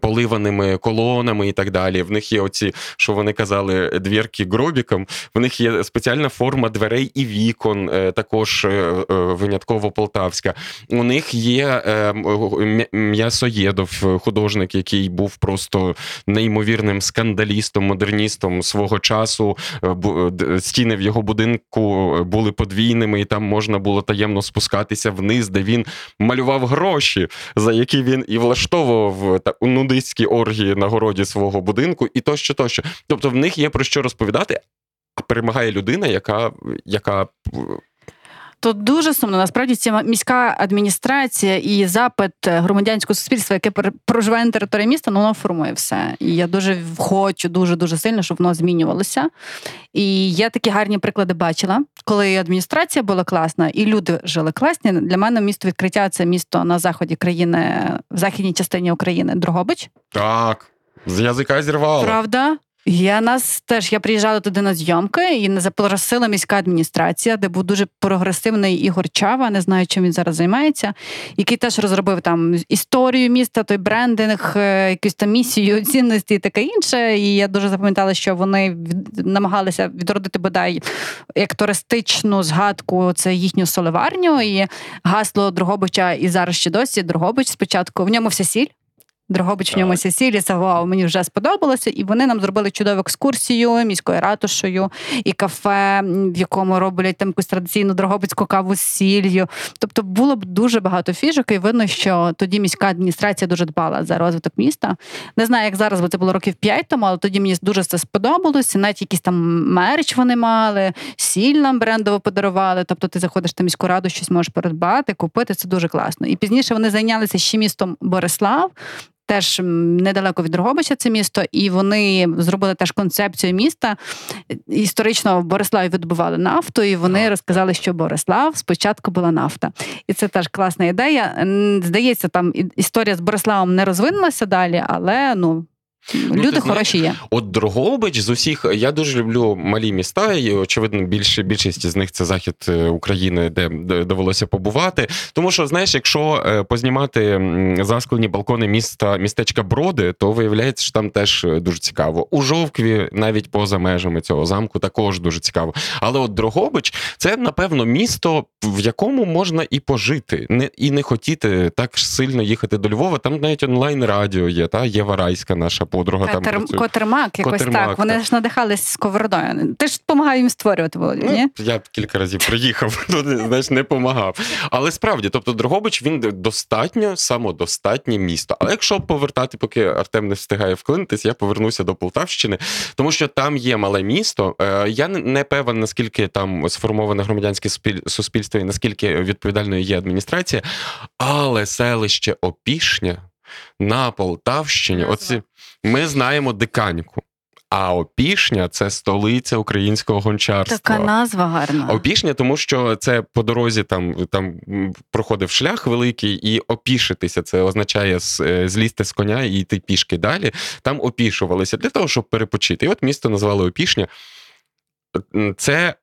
поливаними колонами і так далі. В них є оці, що вони казали, дверки гробіком. В них є спеціальна форма дверей і вікон, також винятково полтавська. У них є М'ясоєдов, художник, який був просто неймовірним скандалістом, модерністом свого часу. Стіни в його будинку були подвійними, і там можна було таємно спускатися вниз, де він малював гроші, за які він і влаштовував у нудистські оргії на городі свого будинку і тощо, тощо. Тобто в них є про що розповідати, а перемагає людина, яка... То дуже сумно. Насправді, ця міська адміністрація і запит громадянського суспільства, яке проживає на території міста, воно формує все. І я дуже хочу, дуже-дуже сильно, щоб воно змінювалося. І я такі гарні приклади бачила, коли адміністрація була класна, і люди жили класні. Для мене місто відкриття – це місто на заході країни, в західній частині України, Дрогобич. Так, з язика зірвало. Правда? Я приїжджала туди на зйомки і запросила міська адміністрація, де був дуже прогресивний Ігор Чава, не знаю, чим він зараз займається, який теж розробив там історію міста, той брендинг, якусь там місію, цінності і таке інше. І я дуже запам'ятала, що вони намагалися відродити, бодай, як туристичну згадку, це їхню солеварню. І гасло Дрогобича, і зараз ще досі Дрогобич, спочатку в ньому вся сіль. Дрогобич в ньому сілі, вау, мені вже сподобалося. І вони нам зробили чудову екскурсію міською ратушею і кафе, в якому роблять там якусь традиційну дрогобицьку каву з сіллю. Тобто було б дуже багато фішок, і видно, що тоді міська адміністрація дуже дбала за розвиток міста. Не знаю, як зараз, бо це було років 5 тому, але тоді мені дуже це сподобалося. Навіть якийсь там мерч вони мали, сіль нам брендово подарували. Тобто ти заходиш на міську раду, щось можеш придбати, купити. Це дуже класно. І пізніше вони зайнялися ще містом Борислав, теж недалеко від Дрогобича це місто, і вони зробили теж концепцію міста. Історично в Бориславі видобували нафту, і вони розказали, що Борислав спочатку була нафта. І це теж класна ідея. Здається, там історія з Бориславом не розвинулася далі, але, ну, люди хороші є. От Дрогобич з усіх, я дуже люблю малі міста, і, очевидно, більшість з них це захід України, де довелося побувати. Тому що, знаєш, якщо познімати засклені балкони містечка Броди, то виявляється, що там теж дуже цікаво. У Жовкві, навіть поза межами цього замку, також дуже цікаво. Але от Дрогобич – це, напевно, місто, в якому можна і пожити, і не хотіти так сильно їхати до Львова. Там навіть онлайн-радіо є, та Єва Райська наша подруга. Котермак, якось Котермак, так. Вони ж надихались Сковородою. Ти ж допомагав їм створювати, Володю, ні? Я кілька разів приїхав, знаєш, не допомагав. Але справді, тобто Дрогобич, він достатньо самодостатнє місто. Але якщо повертати, поки Артем не встигає вклинитись, я повернуся до Полтавщини, тому що там є мале місто. Я не певен, наскільки там сформоване громадянське суспільство і наскільки відповідальною є адміністрація, але селище Опішня на Полтавщині, оці ми знаємо Диканьку. А Опішня – це столиця українського гончарства. Така назва гарна. Опішня, тому що це по дорозі там проходив шлях великий, і опішитися – це означає злізти з коня і йти пішки далі. Там опішувалися для того, щоб перепочити. І от місто назвали Опішня. Це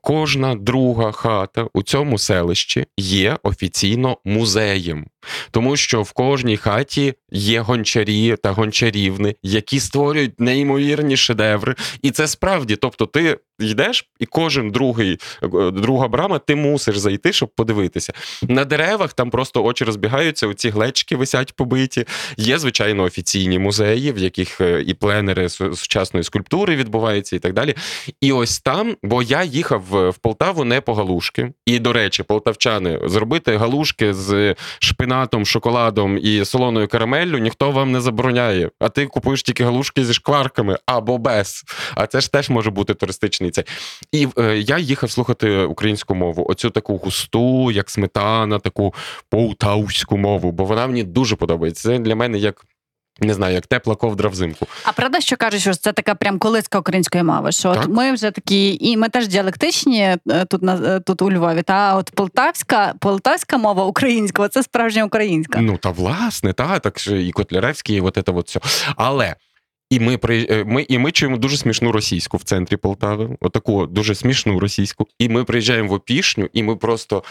кожна друга хата у цьому селищі є офіційно музеєм. Тому що в кожній хаті є гончарі та гончарівни, які створюють неймовірні шедеври. І це справді, тобто ти йдеш, і кожен друга брама, ти мусиш зайти, щоб подивитися. На деревах там просто очі розбігаються, оці глечки висять побиті. Є, звичайно, офіційні музеї, в яких і пленери сучасної скульптури відбуваються і так далі. І ось там, бо я їхав в Полтаву не по галушки. І, до речі, полтавчани, зробити галушки з шпинатом, шоколадом і солоною карамеллю ніхто вам не забороняє. А ти купуєш тільки галушки зі шкварками або без. А це ж теж може бути туристичний цей. І я їхав слухати українську мову. Оцю таку густу, як сметана, таку полтавську мову. Бо вона мені дуже подобається. Це для мене як... не знаю, як тепла ковдра взимку. А правда, що кажуть, що це така прям колиска української мови, що от ми вже такі, і ми теж діалектичні тут у Львові, та от полтавська мова українська, це справжня українська. Ну, та власне, так що і Котляревський, і от це от все. Але ми чуємо дуже смішну російську в центрі Полтави, отаку дуже смішну російську, і ми приїжджаємо в Опішню, і ми просто...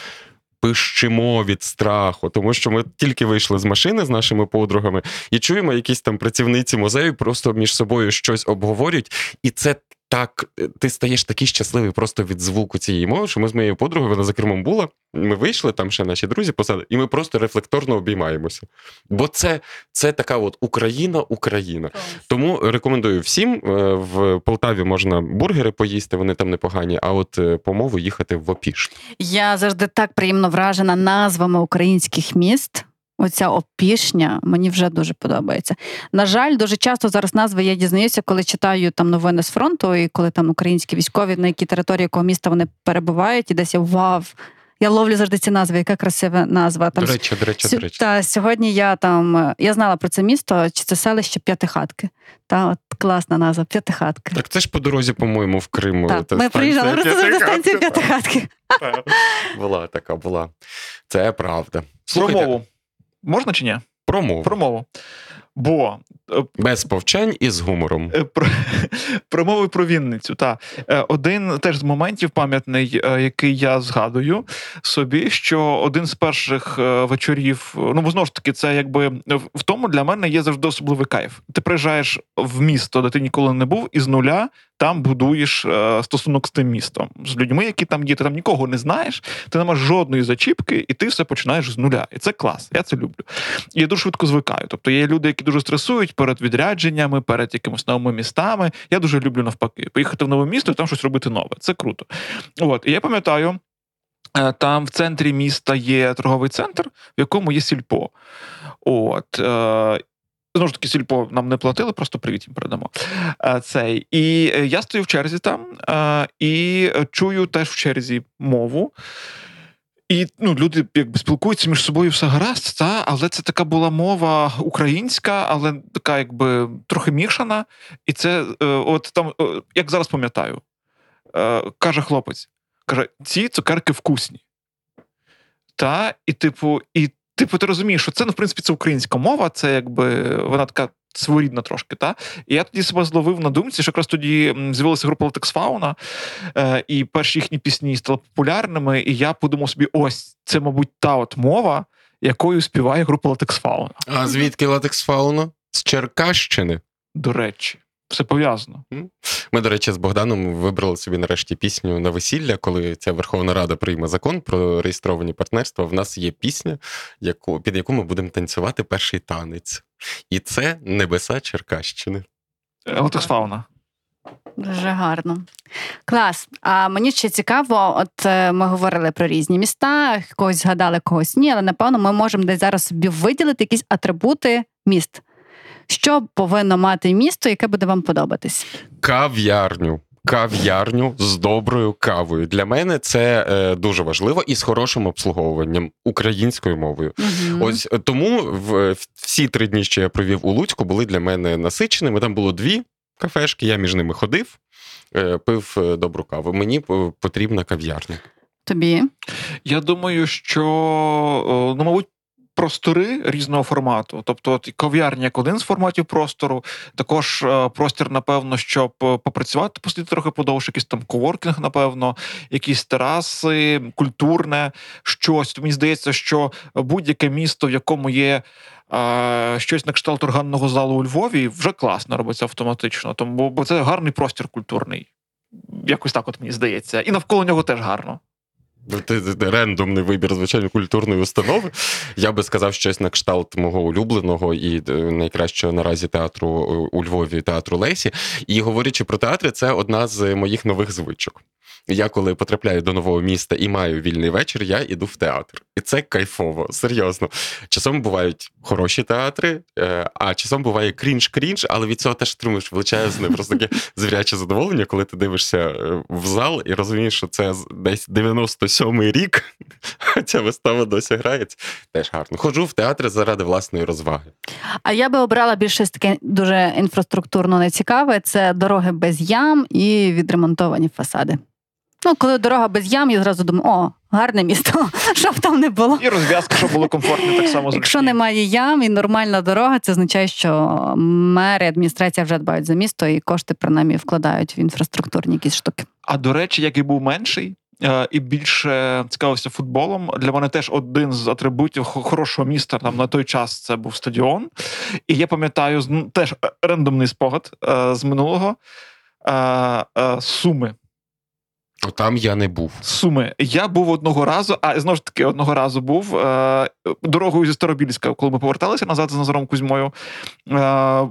пищимо від страху, тому що ми тільки вийшли з машини з нашими подругами і чуємо, якісь там працівниці музею просто між собою щось обговорюють, і це так, ти стаєш такий щасливий просто від звуку цієї мови, що ми з моєю подругою, вона за кермом була, ми вийшли, там ще наші друзі посадили, і ми просто рефлекторно обіймаємося. Бо це така от Україна. Тому рекомендую всім, в Полтаві можна бургери поїсти, вони там непогані, а от по мову їхати в Опіш. Я завжди так приємно вражена назвами українських міст. Оця Опішня мені вже дуже подобається. На жаль, дуже часто зараз назви я дізнаюся, коли читаю там новини з фронту, і коли там українські військові, на якій території якого міста вони перебувають, і десь я ловлю завжди ці назви, яка красива назва. Там, до речі. Та, сьогодні я знала про це місто, чи це селище П'ятихатки. Та, от класна назва, П'ятихатки. Так це ж по дорозі, по-моєму, в Крим. Так, ми приїжджали просто до станції П'ятихатки. Була. Це правда. Слухайте. Можна чи ні? Про мову. Бо... без повчань і з гумором. Про мову про Вінницю, так. Один теж з моментів пам'ятний, який я згадую собі, що один з перших вечорів, бо знову ж таки, це якби в тому для мене є завжди особливий кайф. Ти приїжджаєш в місто, де ти ніколи не був, і з нуля там будуєш стосунок з тим містом, з людьми, які там є, ти там нікого не знаєш, ти не маєш жодної зачіпки, і ти все починаєш з нуля. І це клас, я це люблю. І я дуже швидко звикаю. Тобто є люди, які дуже стресують перед відрядженнями, перед якимись новими містами. Я дуже люблю навпаки. Поїхати в нове місто і там щось робити нове. Це круто. От. І я пам'ятаю, там в центрі міста є торговий центр, в якому є сільпо. От. Знову ж таки, сільпо нам не платили, просто привіт їм передамо. І я стою в черзі там і чую теж в черзі мову. І люди якби спілкуються між собою, все гаразд, але це така була мова українська, але така якби трохи мішана. І це от там, як зараз пам'ятаю, каже хлопець, каже, ці цукерки вкусні. Ти розумієш, що це, в принципі, це українська мова, це якби вона така своєрідна трошки, та? І я тоді себе зловив на думці, що якраз тоді з'явилася група Латексфауна, і перші їхні пісні стали популярними, і я подумав собі, ось, це, мабуть, та от мова, якою співає група Латексфауна. А звідки Латексфауна? З Черкащини? До речі. Все пов'язано. Ми, до речі, з Богданом вибрали собі нарешті пісню на весілля, коли ця Верховна Рада прийме закон про реєстровані партнерства. В нас є пісня, під яку ми будемо танцювати перший танець. І це «Небеса Черкащини». Латексфауна. Дуже гарно. Клас. А мені ще цікаво, от ми говорили про різні міста, когось згадали, когось ні, але, напевно, ми можемо десь зараз собі виділити якісь атрибути міст. Що повинно мати місто, яке буде вам подобатись? Кав'ярню. Кав'ярню з доброю кавою. Для мене це дуже важливо і з хорошим обслуговуванням українською мовою. Угу. Ось тому всі 3 дні, що я провів у Луцьку, були для мене насиченими. Там було 2 кафешки, я між ними ходив, пив добру каву. Мені потрібна кав'ярня. Тобі? Я думаю, що, мабуть, простори різного формату. Тобто, от, кав'ярня як один з форматів простору, також простір, напевно, щоб попрацювати, посидіти трохи подовше, якийсь там коворкінг, напевно, якісь тераси, культурне, щось. Мені здається, що будь-яке місто, в якому є щось на кшталт органного залу у Львові, вже класно робиться автоматично. Тому, бо це гарний простір культурний. Якось так от мені здається. І навколо нього теж гарно. Рендомний вибір, звичайно, культурної установи. Я би сказав щось на кшталт мого улюбленого і найкращого наразі театру у Львові, театру Лесі. І говорячи про театри, це одна з моїх нових звичок. Я коли потрапляю до нового міста і маю вільний вечір, я йду в театр. І це кайфово, серйозно. Часом бувають хороші театри, а часом буває крінж-крінж, але від цього теж отримуєш величезне, просто таке звіряче задоволення, коли ти дивишся в зал і розумієш, що це десь 97-й рік, а ця вистава досі грається. Теж гарно. Ходжу в театр заради власної розваги. А я би обрала більше таке дуже інфраструктурно нецікаве. Це дороги без ям і відремонтовані фасади. Коли дорога без ям, я зразу думаю, гарне місто, що б там не було. І розв'язка, щоб було комфортно, так само. Якщо немає ям і нормальна дорога, це означає, що мери, адміністрація вже дбають за місто і кошти, принаймні, вкладають в інфраструктурні якісь штуки. А, до речі, як і був менший і більше цікавився футболом, для мене теж один з атрибутів хорошого міста там на той час це був стадіон. І я пам'ятаю теж рандомний спогад з минулого Суми. Там я не був. Суми. Я був одного разу, був дорогою зі Старобільська, коли ми поверталися назад з Назаром Кузьмою.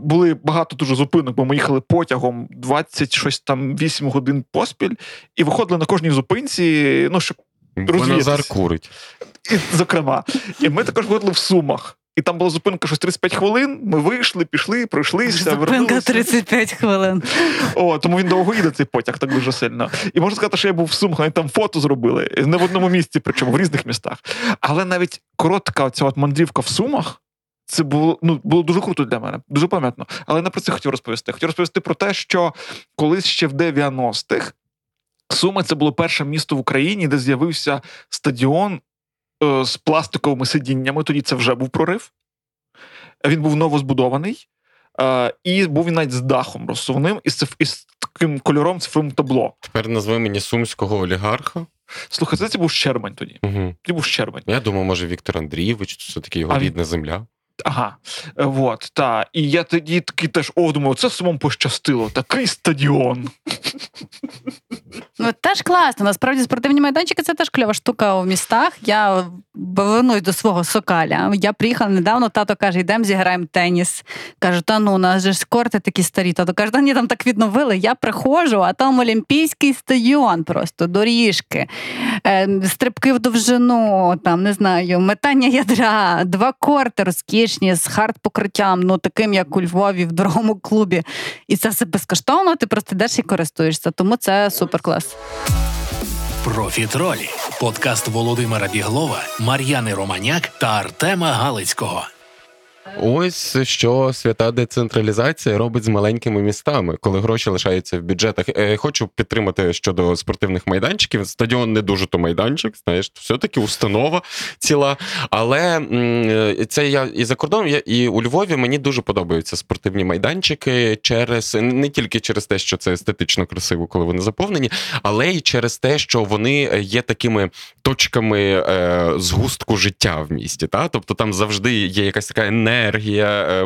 Були багато дуже зупинок, бо ми їхали потягом 28 годин поспіль і виходили на кожній зупинці, щоб розвіятися. Бо Назар курить. І, зокрема. І ми також виходили в Сумах. І там була зупинка щось 35 хвилин, ми вийшли, пішли, пройшлися, зупинка вернулися. 35 хвилин. Тому він довго їде, цей потяг, так дуже сильно. І можна сказати, що я був в Сумах, вони там фото зробили. Не в одному місці, причому в різних містах. Але навіть коротка ця мандрівка в Сумах, це було, було дуже круто для мене, дуже пам'ятно. Але не про це хотів розповісти. Хотів розповісти про те, що колись ще в 90-х Суми – це було перше місто в Україні, де з'явився стадіон з пластиковими сидіннями, тоді це вже був прорив. Він був новозбудований, і був він навіть з дахом розсувним, і з таким кольором цифровим табло. Тепер назви мені сумського олігарха. Слухай, це був Щербань тоді. Угу. Тоді був Щербань. Я думав, може, Віктор Андрійович, це таки його рідна земля. Ага, вот, та. І я тоді такий теж, думаю, це самому пощастило. Такий стадіон. Ну, теж класно. Насправді, спортивні майданчики – це теж кльова штука в містах. Я повернусь до свого Сокаля. Я приїхала недавно, тато каже, йдемо, зіграємо теніс. Кажу, та ну, у нас же ж корти такі старі. Тато каже, та ні, там так відновили. Я приходжу, а там олімпійський стадіон просто, доріжки, стрибки в довжину, там, не знаю, метання ядра, 2 корти розкішні з хард-покриттям, ну, таким, як у Львові, в дорогому клубі. І це все безкоштовно, ти просто йдеш і користуєшся. Тому це суперклас. Профітролі. Подкаст Володимира Бєглова, Мар'яни Романяк та Артема Галицького. Ось що свята децентралізація робить з маленькими містами, коли гроші лишаються в бюджетах. Хочу підтримати щодо спортивних майданчиків. Стадіон не дуже то майданчик, знаєш, все-таки установа ціла. Але це я і за кордоном, і у Львові мені дуже подобаються спортивні майданчики через, не тільки через те, що це естетично красиво, коли вони заповнені, але й через те, що вони є такими точками згустку життя в місті. Та? Тобто там завжди є якась така енергія,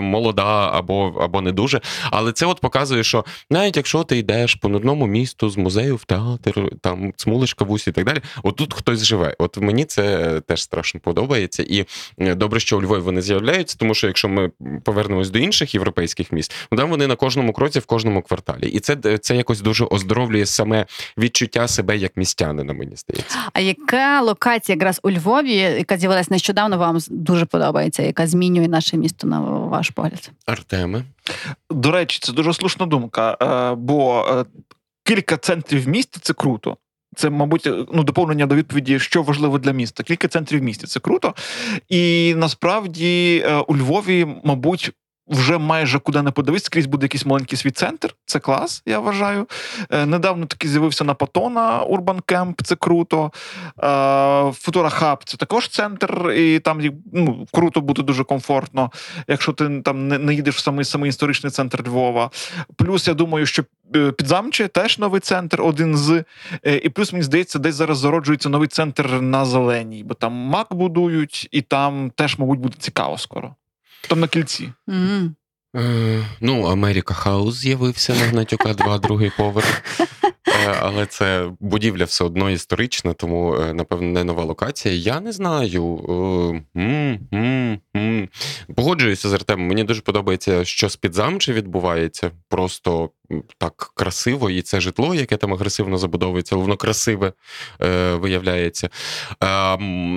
молода або не дуже. Але це от показує, що навіть якщо ти йдеш по нудному місту, з музею в театр, там цмулечка в усі і так далі, отут хтось живе. От мені це теж страшно подобається. І добре, що у Львові вони з'являються, тому що якщо ми повернемось до інших європейських міст, там вони на кожному кроці, в кожному кварталі. І це якось дуже оздоровлює саме відчуття себе як містянина, мені здається. А яка локація якраз у Львові, яка з'явилась нещодавно, вам дуже подобається, яка змінює наш місто, на ваш погляд? Артеме? До речі, це дуже слушна думка, бо кілька центрів міста – це круто. Це, мабуть, доповнення до відповіді, що важливо для міста. Кілька центрів міста – це круто. І, насправді, у Львові, мабуть, вже майже куди не подивись, скрізь буде якийсь маленький свій центр. Це клас, я вважаю. Недавно таки з'явився на Платона Urban Camp, це круто. Футурахаб – це також центр, і там круто буде дуже комфортно, якщо ти там не їдеш в самий історичний центр Львова. Плюс, я думаю, що Підзамче теж новий центр, один з. І плюс, мені здається, десь зараз зароджується новий центр на Зеленій, бо там МАК будують, і там теж, мабуть, буде цікаво скоро. Там на Кільці. Mm-hmm. Америка Хаус з'явився на Гнатюка 2, другий поверх. Але це будівля все одно історична, тому, напевно, не нова локація. Я не знаю. Погоджуюся з Артемом. Мені дуже подобається, що з Підзамче відбувається. Просто так красиво. І це житло, яке там агресивно забудовується, воно красиве виявляється.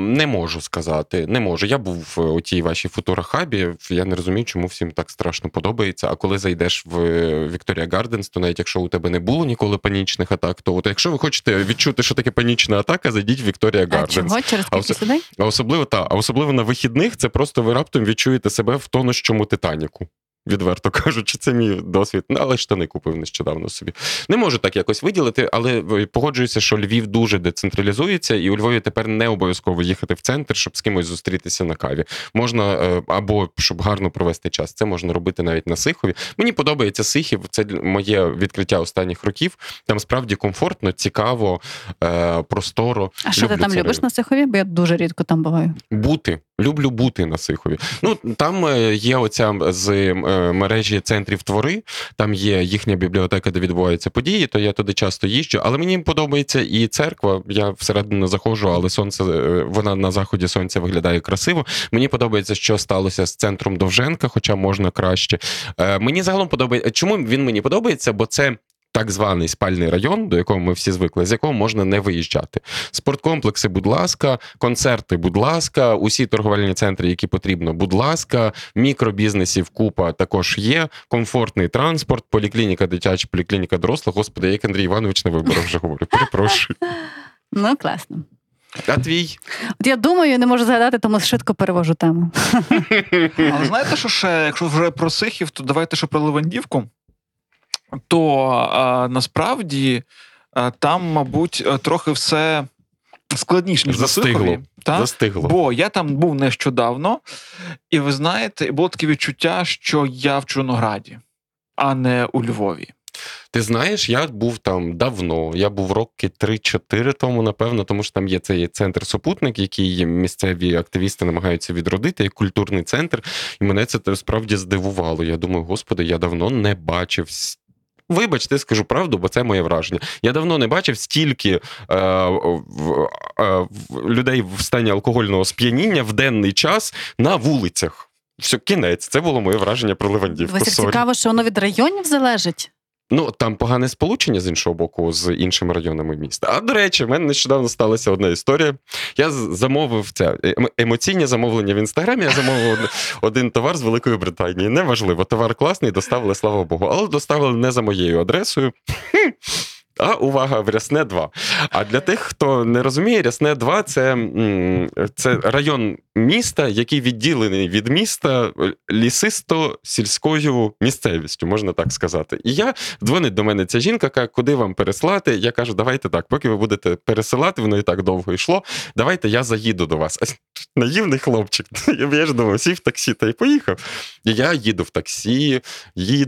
Не можу сказати. Не можу. Я був у тій вашій футурахабі. Я не розумію, чому всім так страшно подобається. А коли зайдеш в Вікторія Гарденс, то навіть якщо у тебе не було ніколи панічних атак, то от, якщо ви хочете відчути, що таке панічна атака, зайдіть в Вікторія Гарденс. А чого? Через кілька особливо на вихідних, це просто ви раптом відчуєте себе в тонущому Титаніку. Відверто кажучи, це мій досвід. Але штани купив нещодавно собі. Не можу так якось виділити, але погоджуюся, що Львів дуже децентралізується, і у Львові тепер не обов'язково їхати в центр, щоб з кимось зустрітися на каві. Можна, або щоб гарно провести час. Це можна робити навіть на Сихові. Мені подобається Сихів, це моє відкриття останніх років. Там справді комфортно, цікаво, просторо. А що ти там любиш на Сихові? Бо я дуже рідко там буваю. Люблю бути на Сихові. Там є оця з мережі центрів твори, там є їхня бібліотека, де відбуваються події, то я туди часто їжджу, але мені подобається і церква, я всередину заходжу, але сонце, вона на заході сонця виглядає красиво. Мені подобається, що сталося з центром Довженка, хоча можна краще. Мені загалом подобається, чому він мені подобається, бо це так званий спальний район, до якого ми всі звикли, з якого можна не виїжджати. Спорткомплекси, будь ласка, концерти, будь ласка, усі торговельні центри, які потрібно, будь ласка, мікробізнесів купа також є, комфортний транспорт, поліклініка дитяча, поліклініка доросла. Господи, як Андрій Іванович на виборах вже говорю, перепрошую. Класно. А твій? От я думаю, не можу згадати, тому швидко перевожу тему. А ви знаєте, що ще, якщо вже про Сихів, то давайте ще про Левандівку. То насправді там, мабуть, трохи все складніше, ніж застигло. Бо я там був нещодавно, і ви знаєте, було таке відчуття, що я в Чорнограді, а не у Львові. Ти знаєш, я був там давно, я був роки 3-4 тому, напевно, тому що там є цей центр-супутник, який місцеві активісти намагаються відродити, як культурний центр, і мене це справді здивувало. Я думаю, господи, я давно не бачив, вибачте, скажу правду, бо це моє враження. Я давно не бачив стільки людей в стані алкогольного сп'яніння в денний час на вулицях. Все, кінець. Це було моє враження про Левандівку. Ось цікаво, що воно від районів залежить. Ну, там погане сполучення, з іншого боку, з іншими районами міста. А, до речі, в мене нещодавно сталася одна історія. Я замовив це. Емоційне замовлення в Інстаграмі. Я замовив один товар з Великої Британії. Неважливо. Товар класний, доставили, слава Богу. Але доставили не за моєю адресою. А, увага, в Рясне 2. А для тих, хто не розуміє, Рясне 2 – це район міста, який відділений від міста лісисто-сільською місцевістю, можна так сказати. І дзвонить до мене ця жінка, каже, куди вам переслати? Я кажу, давайте так, поки ви будете пересилати, воно і так довго йшло, давайте я заїду до вас. Наївний хлопчик. Я ж думав, сів в таксі та й поїхав. І я їду в таксі, і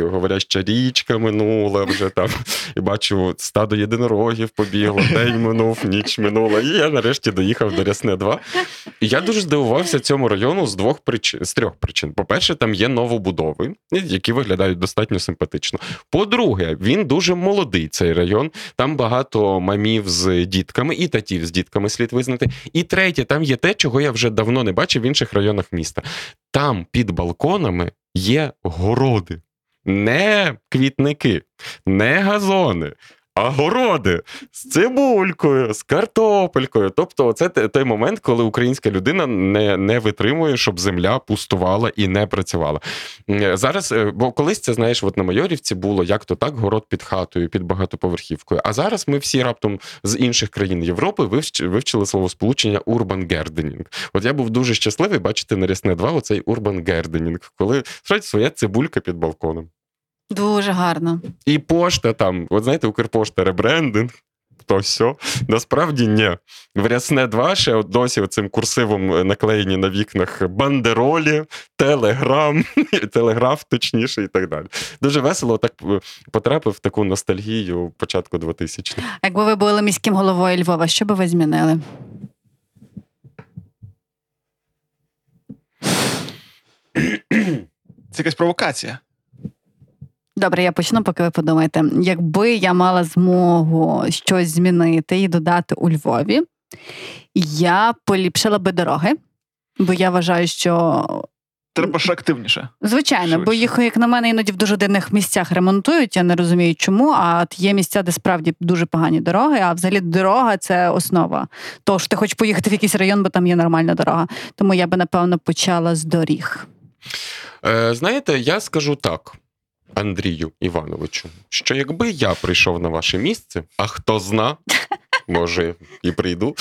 говоряща річка минула вже там. І бачу, стадо єдинорогів побігло, день минув, ніч минула. І я нарешті доїхав до Рясне 2. І я дуже здивувався цьому району з трьох причин. По-перше, там є новобудови, які виглядають достатньо симпатично. По-друге, він дуже молодий, цей район. Там багато мамів з дітками і татів з дітками, слід визнати. І третє, там є те, чого я вже давно не бачив в інших районах міста. Там під балконами є городи. Не квітники, не газони, а городи з цибулькою, з картопелькою. Тобто це той момент, коли українська людина не витримує, щоб земля пустувала і не працювала. Зараз, бо колись це, знаєш, от на Майорівці було як-то так, город під хатою, під багатоповерхівкою. А зараз ми всі раптом з інших країн Європи вивчили словосполучення «urban gardening». От я був дуже щасливий бачити на Рясне 2 оцей «urban gardening», коли своя цибулька під балконом. Дуже гарно. І пошта там, от знаєте, Укрпошта, ребрендинг, то все. Насправді ні. В Рясне 2 ще досі цим курсивом наклеєні на вікнах бандеролі, телеграф, точніше, і так далі. Дуже весело так потрапив в таку ностальгію початку 2000-х. Якби ви були міським головою Львова, що би ви змінили? Це якась провокація. Добре, я почну, поки ви подумаєте. Якби я мала змогу щось змінити і додати у Львові, я поліпшила би дороги, бо я вважаю, що... Треба ще активніше. Звичайно, швидше. Бо їх, як на мене, іноді в дуже дивних місцях ремонтують, я не розумію чому, а от є місця, де справді дуже погані дороги, а взагалі дорога – це основа. Того, що ти хочеш поїхати в якийсь район, бо там є нормальна дорога. Тому я би, напевно, почала з доріг. Знаєте, я скажу так. Андрію Івановичу, що якби я прийшов на ваше місце, а хто зна, може і прийду,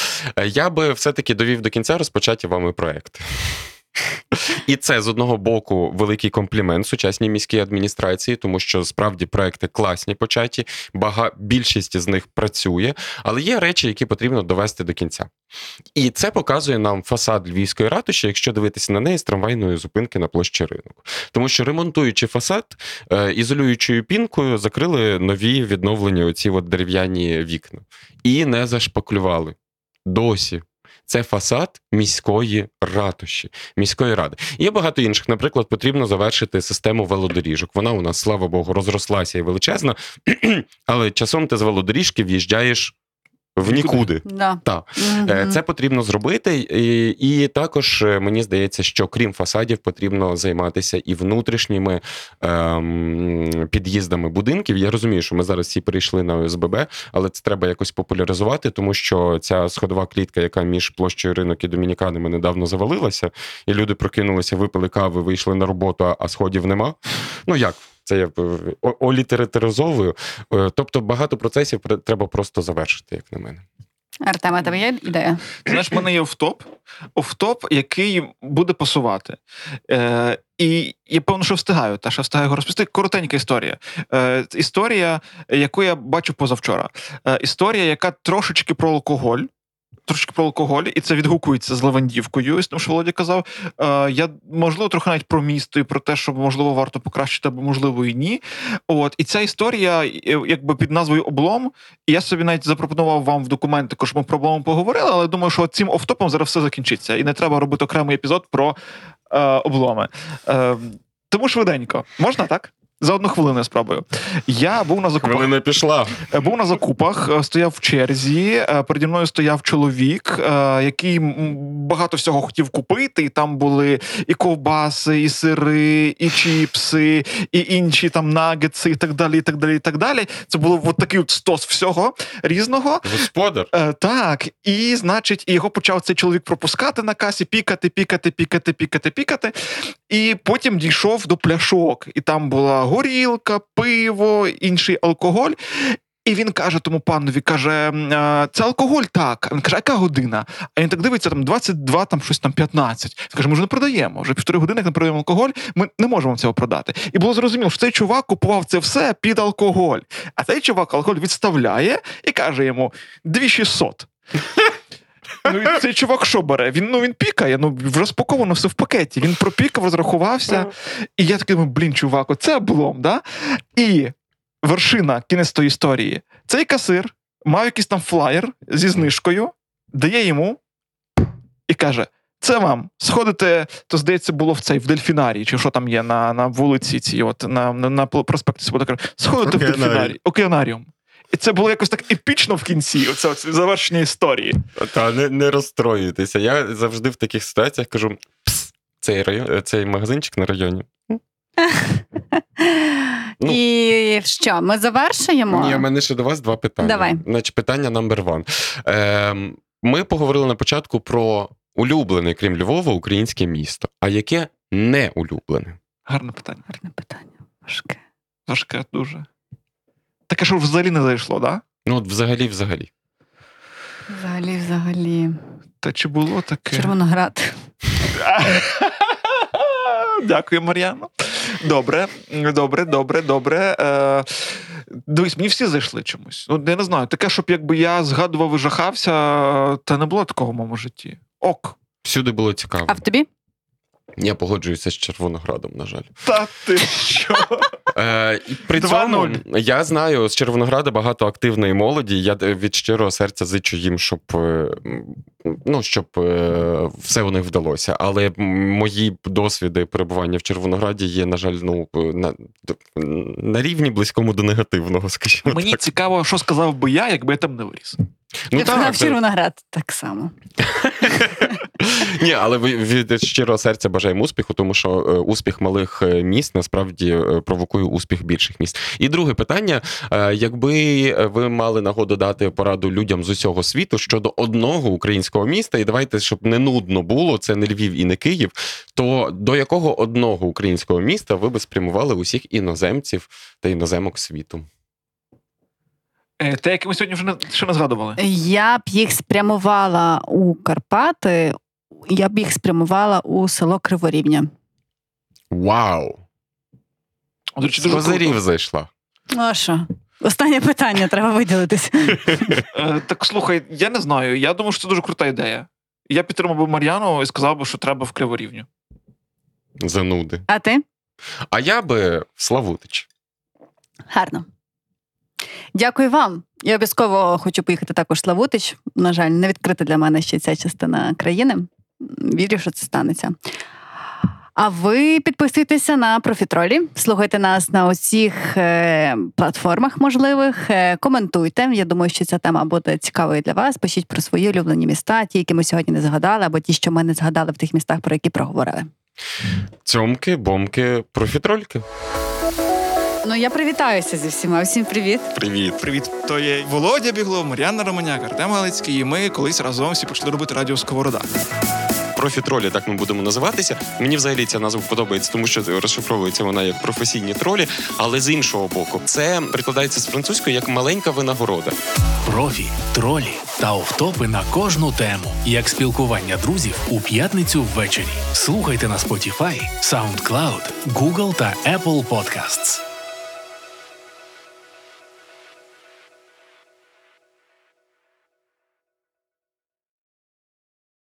я би все-таки довів до кінця розпочаті вами проєкт. І це, з одного боку, великий комплімент сучасній міській адміністрації, тому що, справді, проекти класні початі, більшість з них працює, але є речі, які потрібно довести до кінця. І це показує нам фасад Львівської ратуші, якщо дивитися на неї з трамвайної зупинки на площі Ринок. Тому що, ремонтуючи фасад, ізолюючою пінкою закрили нові відновлені оці дерев'яні вікна. І не зашпаклювали. Досі. Це фасад міської ратуші, міської ради. Є багато інших. Наприклад, потрібно завершити систему велодоріжок. Вона у нас, слава Богу, розрослася і величезна, але часом ти з велодоріжки в'їжджаєш в нікуди. Да. Так. Mm-hmm. Це потрібно зробити. І також, мені здається, що крім фасадів, потрібно займатися і внутрішніми під'їздами будинків. Я розумію, що ми зараз всі перейшли на ОСББ, але це треба якось популяризувати, тому що ця сходова клітка, яка між площею Ринок і Домініканами недавно завалилася, і люди прокинулися, випили кави, вийшли на роботу, а сходів нема. Ну як? Це я олітературизовую. Тобто багато процесів треба просто завершити, як на мене. Артема, тебе є ідея? Знаєш, в мене є офтоп, який буде пасувати. І я певно, що встигаю. Його розповісти. Коротенька історія. Історія, яку я бачу позавчора. Історія, яка трошечки про алкоголь. трошки про алкоголь, і це відгукується з Лавандівкою, ось тому, що Володя казав. Я, можливо, трохи навіть про місто і про те, що, можливо, варто покращити, або, можливо, і ні. От. І ця історія, якби під назвою «Облом», і я собі навіть запропонував вам в документи, коли ми про «Облом» поговорили, але думаю, що цим офтопом зараз все закінчиться, і не треба робити окремий епізод про обломи. Тому швиденько. Можна, так? За одну хвилину я спробую. Я був на закупах. Хвилина пішла. Був на закупах, стояв в черзі, переді мною стояв чоловік, який багато всього хотів купити, і там були і ковбаси, і сири, і чіпси, і інші там нагетси, і так далі, і так далі, і так далі. Це було от такий от стос всього різного. Господар. Так. І, значить, його почав цей чоловік пропускати на касі, пікати. І потім дійшов до пляшок. І там була горілка, пиво, інший алкоголь. І він каже тому панові, каже, це алкоголь, так. Він каже, яка година? А він так дивиться, там 22, там щось там 15. Він каже, ми вже не продаємо, вже півтори години не продаємо алкоголь, ми не можемо цього продати. І було зрозуміло, що цей чувак купував це все під алкоголь. А цей чувак алкоголь відставляє і каже йому 2600. Ну, і цей чувак що бере? Він пікає, вже спаковано все в пакеті. Він пропікав, розрахувався. І я такий думаю, блін, чувак, оце облом, да? І вершина кінець історії. Цей касир мав якийсь там флаєр зі знижкою, дає йому і каже, це вам, сходите, то, здається, було в цей, в дельфінарії, чи що там є на вулиці цій, от, на проспекті Свобода. Сходите в дельфінарій, океанаріум. І це було якось так епічно в кінці, оце завершення історії. Та, не розстроюйтеся. Я завжди в таких ситуаціях кажу, пс, цей магазинчик на районі. Ну. І що, ми завершуємо? Ні, у мене ще до вас два питання. Давай. Значить, питання номер 1. Ми поговорили на початку про улюблене, крім Львова, українське місто. А яке не улюблене? Гарне питання. Важке. Важке дуже. Таке, що взагалі не зайшло, так? Да? Ну, от взагалі. Взагалі. Та чи було таке? Чорноград. Дякую, Мар'яно. Добре. Дивись, мені всі зайшли чомусь. Ну, я не знаю, таке, щоб якби я згадував і жахався, та не було такого в моєму житті. Ок. Всюди було цікаво. А в тобі? Я погоджуюся з Червоноградом, на жаль. Та ти що? При цьому я знаю, з Червонограда багато активної молоді. Я від щирого серця зичу їм, щоб все у них вдалося. Але мої досвіди перебування в Червонограді є, на жаль, на рівні близькому до негативного, скажімо. Мені так цікаво, що сказав би я, якби я там не виріс. Я сказав Червоноград так само. Ні, але від щирого серця бажаємо успіху, тому що успіх малих міст насправді провокує успіх більших міст. І друге питання, якби ви мали нагоду дати пораду людям з усього світу щодо одного українського міста, і давайте, щоб не нудно було, це не Львів і не Київ, то до якого одного українського міста ви би спрямували усіх іноземців та іноземок світу? Те, які ми сьогодні вже ще не згадували. Я б їх спрямувала у Карпати, я б їх спрямувала у село Криворівня. Вау! З козирів зайшла. Ну, а що? Останнє питання, треба виділитись. Так, слухай, я не знаю. Я думаю, що це дуже крута ідея. Я підтримав би Мар'яну і сказав би, що треба в Криворівню. Зануди. А ти? А я би в Славутич. Гарно. Дякую вам. Я обов'язково хочу поїхати також в Славутич. На жаль, не відкрита для мене ще ця частина країни. Вірю, що це станеться. А ви підписуйтеся на Профітролі, слухайте нас на усіх платформах можливих, коментуйте. Я думаю, що ця тема буде цікавою для вас. Пишіть про свої улюблені міста, ті, які ми сьогодні не згадали, або ті, що ми не згадали в тих містах, про які проговорили. Цьомки, бомки, профітрольки. Ну, я привітаюся зі всіма. Усім привіт. Привіт. То є Володя Бєглов, Мар'яна Романяк, Артем Галицький, і ми колись разом всі почали робити радіо «Сковорода». Профітролі, так ми будемо називатися. Мені взагалі ця назва подобається, тому що розшифровується вона як професійні тролі, але з іншого боку. Це прикладається з французької як маленька винагорода. Профі, тролі та офтопи на кожну тему, як спілкування друзів у п'ятницю ввечері. Слухайте на Spotify, SoundCloud, Google та Apple Podcasts.